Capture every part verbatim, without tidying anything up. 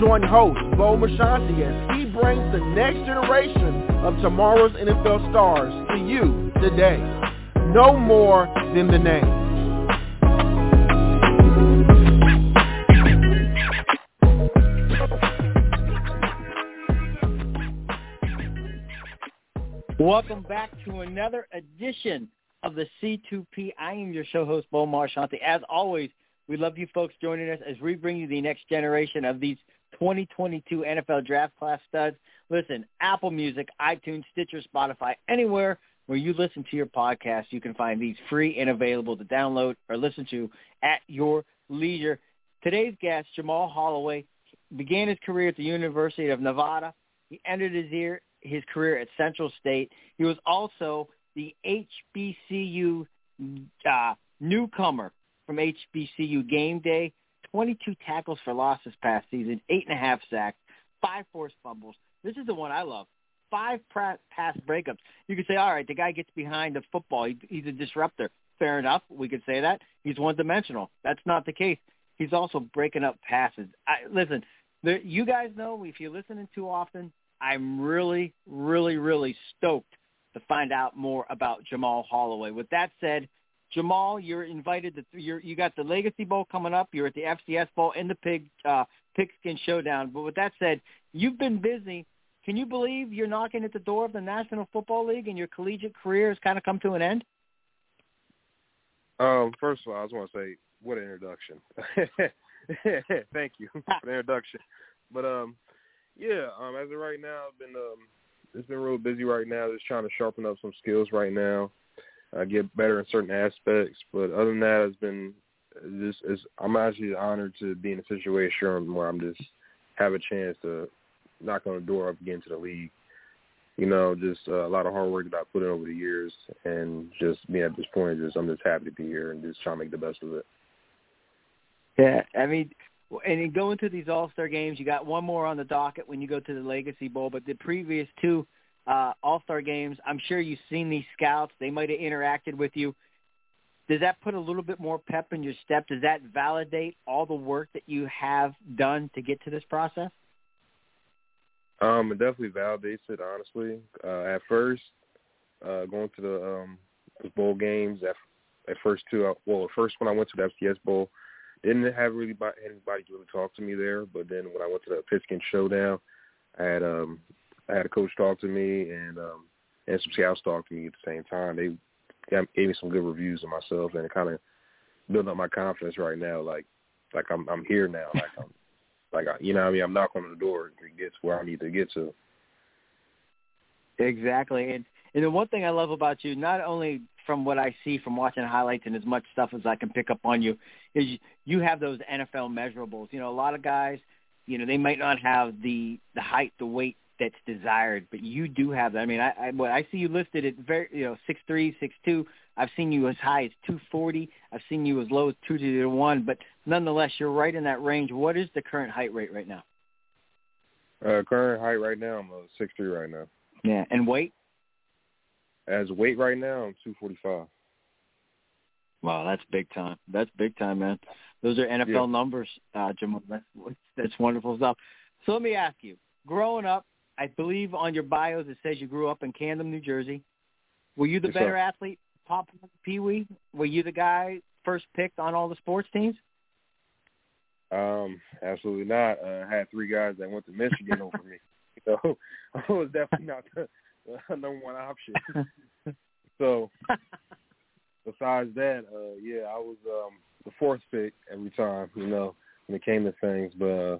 Join host Bo Marchionte as he brings the next generation of tomorrow's N F L stars to you today. No more than the name. Welcome back to another edition of the C two P. I am your show host, Bo Marchionte. As always, we love you folks joining us as we bring you the next generation of these twenty twenty-two N F L draft class studs. Listen, Apple Music, iTunes, Stitcher, Spotify, anywhere where you listen to your podcast, you can find these free and available to download or listen to at your leisure. Today's guest, Jamal Holloway, began his career at the University of Nevada. He ended his year, his career at Central State. He was also the H B C U uh, newcomer from H B C U Game Day. twenty-two tackles for loss this past season, eight and a half sacks, five forced fumbles. This is the one I love. Five pass breakups. You could say, all right, the guy gets behind the football. He, he's a disruptor. Fair enough. We could say that. He's one-dimensional. That's not the case. He's also breaking up passes. I, listen, there, you guys know, if you're listening too often, I'm really, really, really stoked to find out more about Jamal Holloway. With that said, Jamal, you're invited. To, you're, you got the Legacy Bowl coming up. You're at the F C S Bowl and the Pig uh, Pigskin Showdown. But with that said, you've been busy. Can you believe you're knocking at the door of the National Football League and your collegiate career has kind of come to an end? Um, first of all, I just want to say, what an introduction. Thank you for the introduction. But, um, yeah, um, as of right now, I've been, um, it's been real busy right now. Just trying to sharpen up some skills right now. I get better in certain aspects, but other than that, it's been this. Is I'm actually honored to be in a situation where I'm just have a chance to knock on the door up again to the league. You know, just uh, a lot of hard work that I put in over the years, and just being at this point, just I'm just happy to be here and just trying to make the best of it. Yeah, I mean, and going to these All-Star games, you got one more on the docket when you go to the Legacy Bowl, but the previous two. Uh, All-Star games, I'm sure you've seen these scouts. They might have interacted with you. Does that put a little bit more pep in your step? Does that validate all the work that you have done to get to this process? Um, it definitely validates it, honestly. Uh, at first, uh, going to the, um, the bowl games, at, at first two, I, well, the first one I went to the F C S Bowl, didn't have really anybody really talk to me there, but then when I went to the Pigskin Showdown, I had um, – I had a coach talk to me and um, and some scouts talk to me at the same time. They gave me some good reviews of myself and kind of built up my confidence right now. Like like I'm I'm here now. Like I'm like I, you know what I mean. I'm knocking on the door to get to where I need to get to. Exactly. And and the one thing I love about you, not only from what I see from watching highlights and as much stuff as I can pick up on you, is you have those N F L measurables. You know, a lot of guys, you know, they might not have the the height, the weight that's desired, but you do have that. I mean, I, I, what I see you listed at very, you know, six three, six two. I've seen you as high as two forty. I've seen you as low as two oh one, but nonetheless, you're right in that range. What is the current height rate right now? Uh, current height right now, I'm uh, six three right now. Yeah, and weight? As weight right now, I'm two forty-five. Wow, that's big time. That's big time, man. Those are N F L yeah. numbers, uh, Jamal. That's, that's wonderful stuff. So let me ask you, growing up, I believe on your bios it says you grew up in Camden, New Jersey. Were you the yes, better sir. athlete, Pop Pee Wee? Were you the guy first picked on all the sports teams? Um, absolutely not. Uh, I had three guys that went to Michigan over me, so I was definitely not the, the number one option. So besides that, uh, yeah, I was um, the fourth pick every time, you know, when it came to things, but. Uh,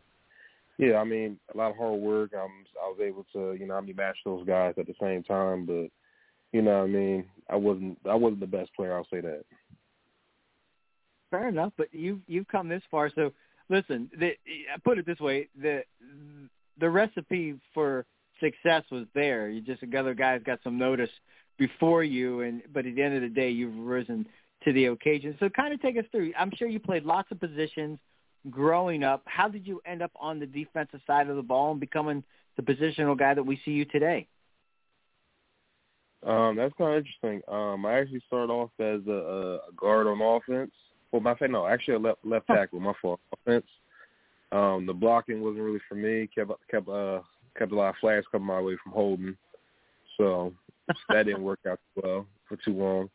Yeah, I mean, a lot of hard work. I'm, I was able to, you know, I mean, match those guys at the same time. But, you know what I mean, I wasn't I wasn't the best player, I'll say that. Fair enough, but you've, you've come this far. So, listen, the, I put it this way. The the recipe for success was there. You just, the other guys got some notice. before you, and but at the end of the day, you've risen to the occasion. So kind of take us through. I'm sure you played lots of positions growing up. How did you end up on the defensive side of the ball and becoming the positional guy that we see you today? Um, that's kind of interesting. Um, I actually started off as a, a guard on offense. Well, my no, actually a left left tackle. My fault. Offense. Um, the blocking wasn't really for me. Kept kept uh, kept a lot of flags coming my way from holding, so that didn't work out too well for too long.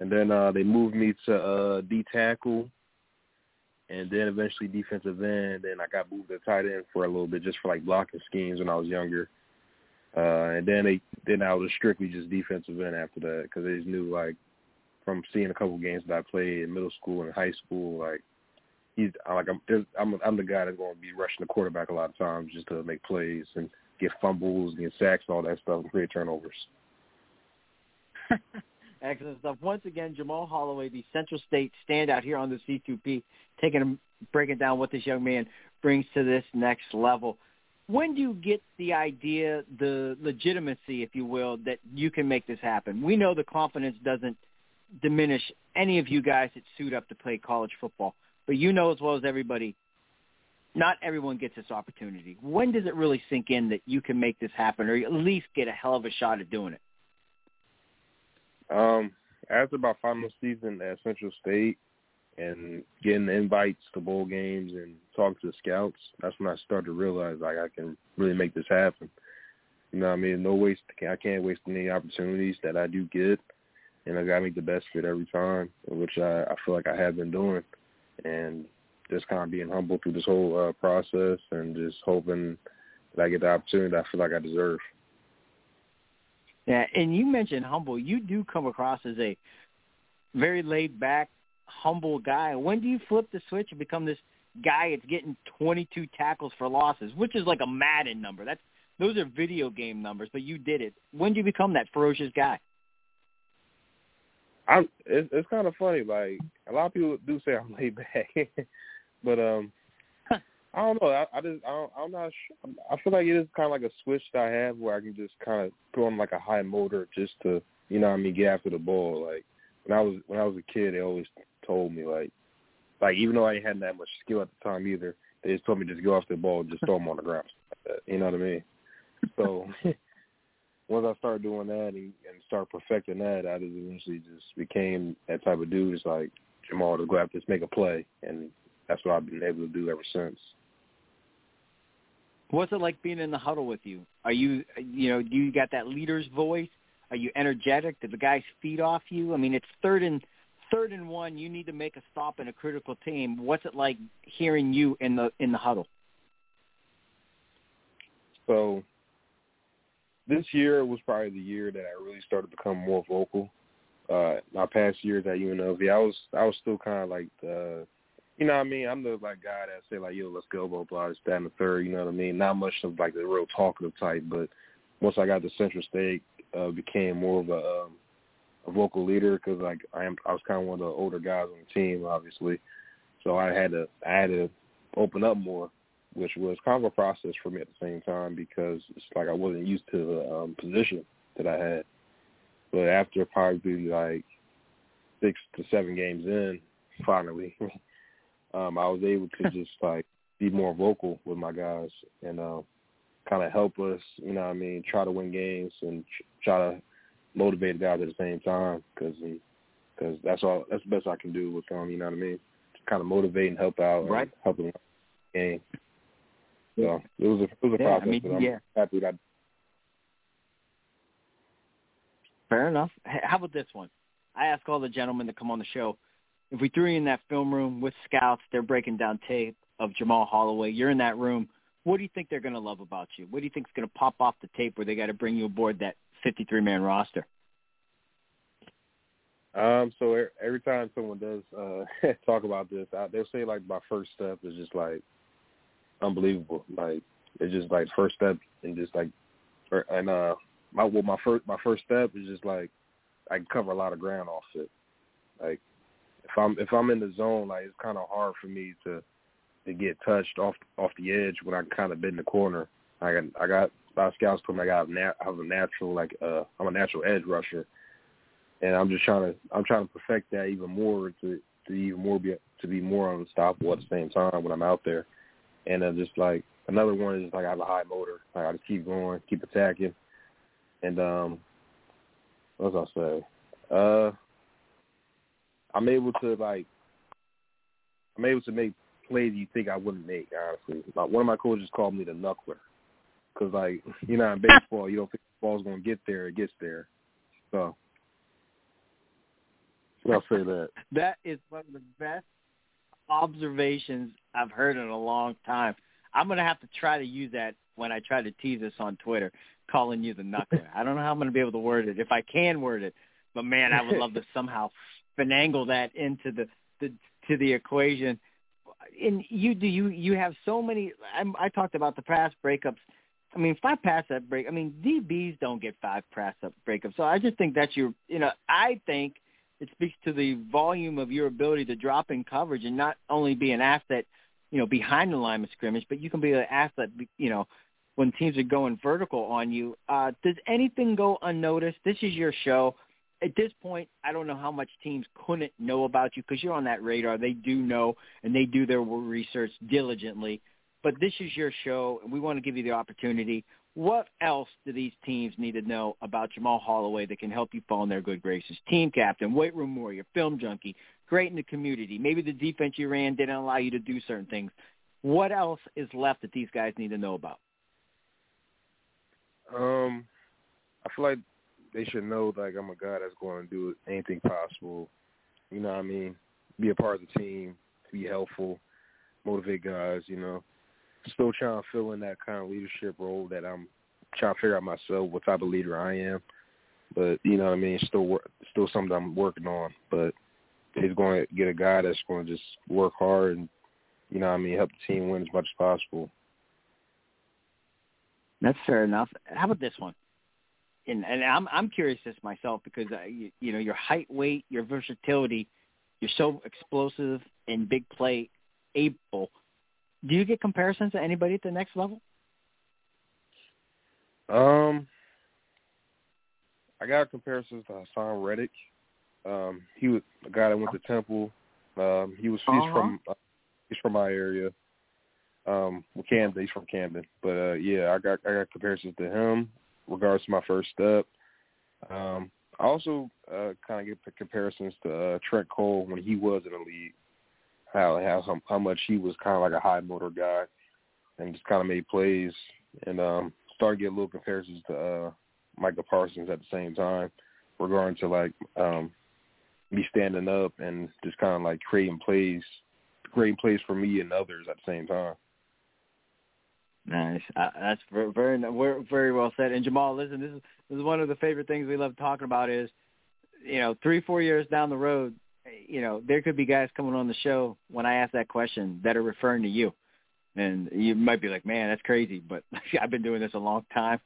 And then uh, they moved me to uh, D tackle, and then eventually defensive end. And I got moved to tight end for a little bit, just for like blocking schemes when I was younger. Uh, and then they then I was strictly just defensive end after that, because they just knew, like, from seeing a couple games that I played in middle school and high school, like he's like I'm I'm, I'm the guy that's going to be rushing the quarterback a lot of times just to make plays and get fumbles, get sacks, and all that stuff, and create turnovers. Excellent stuff. Once again, Jamal Holloway, the Central State standout here on the C two P, taking breaking down what this young man brings to this next level. When do you get the idea, the legitimacy, if you will, that you can make this happen? We know the confidence doesn't diminish any of you guys that suit up to play college football, but you know as well as everybody, not everyone gets this opportunity. When does it really sink in that you can make this happen, or at least get a hell of a shot at doing it? Um, after my final season at Central State and getting the invites to bowl games and talking to the scouts, that's when I started to realize, like, I can really make this happen. You know what I mean? No waste. I can't waste any opportunities that I do get, and I got to make the best of it every time, which I, I feel like I have been doing. And just kind of being humble through this whole uh, process and just hoping that I get the opportunity that I feel like I deserve. Yeah, and you mentioned humble. You do come across as a very laid-back, humble guy. When do you flip the switch and become this guy that's getting twenty-two tackles for losses, which is like a Madden number? That's those are video game numbers, but you did it. When do you become that ferocious guy? I'm, it's, it's kind of funny. Like, a lot of people do say I'm laid back, but um, huh. I don't know. I, I just I don't, I'm not sure. I feel like it is kind of like a switch that I have where I can just kind of go on like a high motor just to, you know what I mean, get after the ball. Like when I was when I was a kid, they always told me, like, like even though I didn't have that much skill at the time either, they just told me just go off the ball and just throw them on the ground. You know what I mean? So once I started doing that and, and started perfecting that, I just eventually just became that type of dude. It's like, Jamal, to go out, just make a play. And that's what I've been able to do ever since. What's it like being in the huddle with you? Are you, you know, do you got that leader's voice? Are you energetic? Do the guys feed off you? I mean, it's third and Third and one, you need to make a stop in a critical team. What's it like hearing you in the in the huddle? So this year was probably the year that I really started to become more vocal. Uh, my past years at U N L V, I was I was still kind of like, uh, you know what I mean? I'm the like guy that say like, yo, let's go, blah, blah, this, that, and the third, you know what I mean? Not much of like the real talkative type, but once I got to Central State, uh, became more of a um, – a vocal leader, because like I am, I was kind of one of the older guys on the team, obviously. So I had to, I had to open up more, which was kind of a process for me at the same time, because it's like I wasn't used to the um, position that I had. But after probably like six to seven games in, finally, um, I was able to just like be more vocal with my guys and uh, kind of help us, you know what I mean, try to win games and try to motivated guys at the same time, because cause that's all that's the best I can do with them. You know what I mean? Just kind of motivate and help out, right? And help them game. So it was a it was a yeah, process, I mean, but I'm yeah. happy that. I... Fair enough. How about this one? I ask all the gentlemen to come on the show. If we threw you in that film room with scouts, they're breaking down tape of Jamal Holloway. You're in that room. What do you think they're going to love about you? What do you think is going to pop off the tape where they got to bring you aboard that fifty-three man roster? Um, so er- every time someone does uh, talk about this, I, they'll say, like, my first step is just, like, unbelievable. Like, it's just, like, first step and just, like, er, and uh, my well, my first my first step is just, like, I can cover a lot of ground off it. Like, if I'm if I'm in the zone, like, it's kind of hard for me to to get touched off off the edge when I kind of been in the corner. I got I got a lot of scouts told me I got I was a natural like uh, I'm a natural edge rusher, and I'm just trying to I'm trying to perfect that even more to to even more be to be more unstoppable at the same time when I'm out there, and uh, just like another one is like I have a high motor. Like, I just keep going, keep attacking, and um, what was I say? Uh, I'm able to like I'm able to make plays you think I wouldn't make. Honestly, like, one of my coaches called me the knuckler. Because, like, you know, in baseball, you don't think the ball's going to get there. It gets there. So, I'll say that. That is one of the best observations I've heard in a long time. I'm going to have to try to use that when I try to tease this on Twitter, calling you the knuckler. I don't know how I'm going to be able to word it, if I can word it. But, man, I would love to somehow finagle that into the, the to the equation. And you do you, you have so many – I talked about the past breakups. I mean, five pass-up break. I mean, D Bs don't get five pass-up breakups. So I just think that's your, you know, I think it speaks to the volume of your ability to drop in coverage and not only be an asset, you know, behind the line of scrimmage, but you can be an asset, you know, when teams are going vertical on you. Uh, does anything go unnoticed? This is your show. At this point, I don't know how much teams couldn't know about you because you're on that radar. They do know, and they do their research diligently. But this is your show, and we want to give you the opportunity. What else do these teams need to know about Jamal Holloway that can help you fall in their good graces? Team captain, weight room warrior, film junkie, great in the community. Maybe the defense you ran didn't allow you to do certain things. What else is left that these guys need to know about? Um, I feel like they should know, like, I'm a guy that's going to do anything possible. You know what I mean? Be a part of the team, be helpful, motivate guys, you know. Still trying to fill in that kind of leadership role that I'm trying to figure out myself what type of leader I am, but you know what I mean. Still, work, still something I'm working on. But he's going to get a guy that's going to just work hard and you know what I mean, help the team win as much as possible. That's fair enough. How about this one? And, and I'm I'm curious this myself because uh, you, you know your height, weight, your versatility, you're so explosive and big play able. Do you get comparisons to anybody at the next level? Um, I got comparisons to Hassan Reddick. Um, he was a guy that went to Temple. Um, he was he's uh-huh. from uh, he's from my area. Um, well, Camden. He's from Camden, but uh, yeah, I got I got comparisons to him regards to my first step. Um, I also uh, kind of get comparisons to uh, Trent Cole when he was in the league. How how how much he was kind of like a high motor guy, and just kind of made plays, and um, started getting little comparisons to uh, Michael Parsons at the same time, regarding to like um, me standing up and just kind of like creating plays, creating plays for me and others at the same time. Nice, uh, that's very, very very well said. And Jamal, listen, this is this is one of the favorite things we love talking about is, you know, three four years down the road. You know, there could be guys coming on the show when I ask that question that are referring to you. And you might be like, man, that's crazy, but I've been doing this a long time.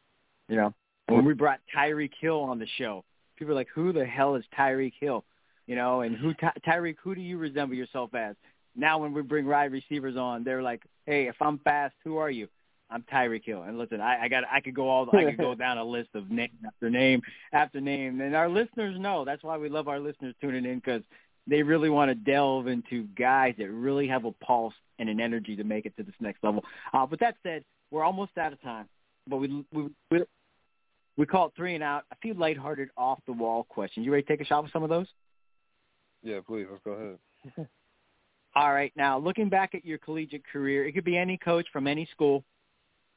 You know, when we brought Tyreek Hill on the show, people are like, who the hell is Tyreek Hill? You know, and who Ty- Tyreek, who do you resemble yourself as? Now when we bring wide receivers on, they're like, hey, if I'm fast, who are you? I'm Tyreek Hill. And listen, I, I got I could go all the, I could go down a list of name after name after name. And our listeners know. That's why we love our listeners tuning in because they really want to delve into guys that really have a pulse and an energy to make it to this next level. Uh, with that said, we're almost out of time, but we we we, we call it three and out. A few lighthearted, off-the-wall questions. You ready to take a shot with some of those? Yeah, please. Let's go ahead. All right. Now, looking back at your collegiate career, it could be any coach from any school,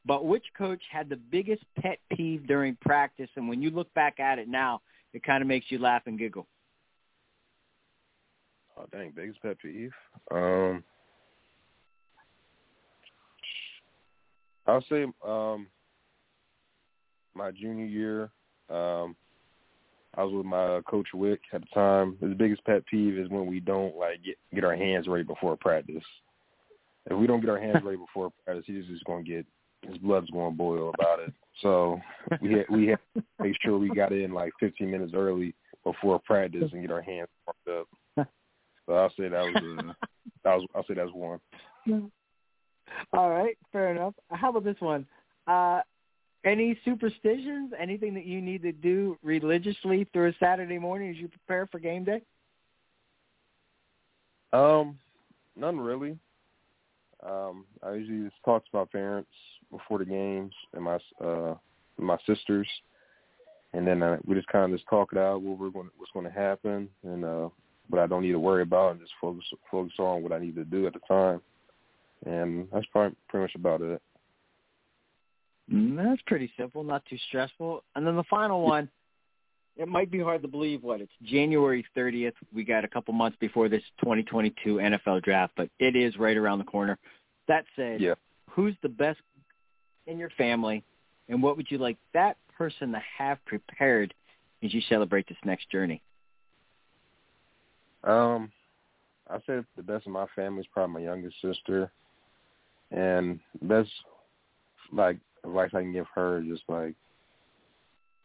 but which coach had the biggest pet peeve during practice, and when you look back at it now, it kind of makes you laugh and giggle? Oh, dang, biggest pet peeve. Um, I'll say um, my junior year, um, I was with my coach Wick at the time. His biggest pet peeve is when we don't like get, get our hands ready before practice. If we don't get our hands ready before practice, he's just going to get his blood's going to boil about it. So we had, we had to make sure we got in like fifteen minutes early before practice and get our hands warmed up. So I'll say that was, uh, that was I'll say that's one. All right, fair enough. How about this one? Uh, Any superstitions, anything that you need to do religiously through a Saturday morning as you prepare for game day? Um, none really. Um, I usually just talk to my parents before the games and my uh, my sisters, and then uh, we just kind of just talk it out, what we're going, what's going to happen, and uh, what I don't need to worry about, and just focus focus on what I need to do at the time. And that's probably pretty much about it. That's pretty simple, not too stressful. And then the final one, it might be hard to believe what, it's January thirtieth. We got a couple months before this twenty twenty-two N F L draft, but it is right around the corner. That said, yeah. Who's the best in your family, and what would you like that person to have prepared as you celebrate this next journey? Um, I say the best in my family is probably my youngest sister. And best, like, advice I can give her, just like,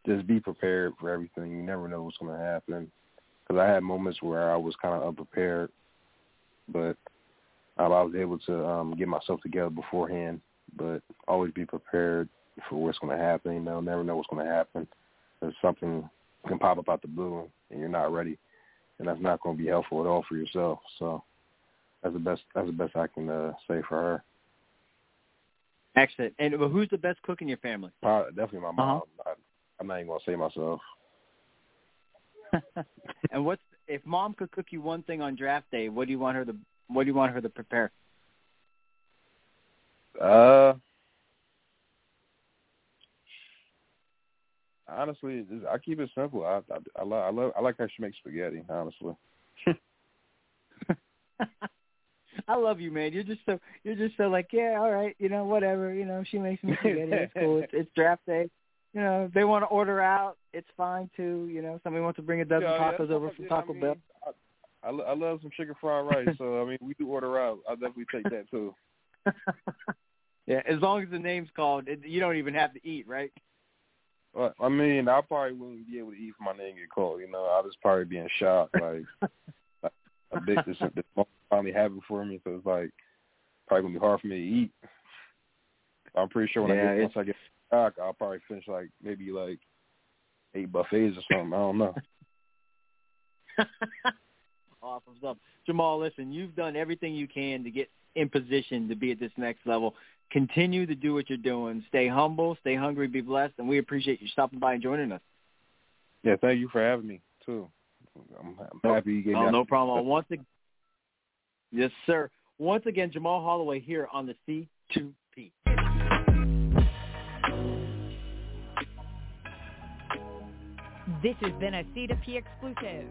just be prepared for everything. You never know what's going to happen. Because I had moments where I was kind of unprepared, but I was able to um, get myself together beforehand. But always be prepared for what's going to happen. You know, never know what's going to happen. There's something can pop up out the blue, and you're not ready, and that's not going to be helpful at all for yourself. So that's the best. That's the best I can uh, say for her. Excellent. And who's the best cook in your family? Uh, definitely my mom. Uh-huh. I, I'm not even going to say myself. And what's, if mom could cook you one thing on draft day, what do you want her to what do you want her to prepare? Uh, honestly, I keep it simple. I I, I, love, I love I like how she makes spaghetti. Honestly. I love you, man. You're just so you're just so like, yeah, all right, you know, whatever, you know, she makes me spaghetti. It's cool. It's, it's draft day. You know, if they want to order out, it's fine too. You know, somebody wants to bring a dozen yeah, tacos yeah, over from Taco I mean, Bell. I, I, I love some chicken fried rice, so I mean, we do order out. I'll definitely take that too. Yeah, as long as the name's called, it, you don't even have to eat, right? Well, I mean, I probably wouldn't be able to eat if my name get called. You know, I'll just probably be in shock, like. A big this finally happened for me, so it's like probably gonna be hard for me to eat. I'm pretty sure when yeah, I get once I get back, I'll probably finish like maybe like eight buffets or something. I don't know. Awesome stuff, Jamal. Listen, you've done everything you can to get in position to be at this next level. Continue to do what you're doing. Stay humble, stay hungry, be blessed, and we appreciate you stopping by and joining us. Yeah, thank you for having me too. I'm, I'm nope. happy you gave oh, me no problem. Once again, yes, sir. Once again, Jamal Holloway here on the C two P. This has been a C two P exclusive.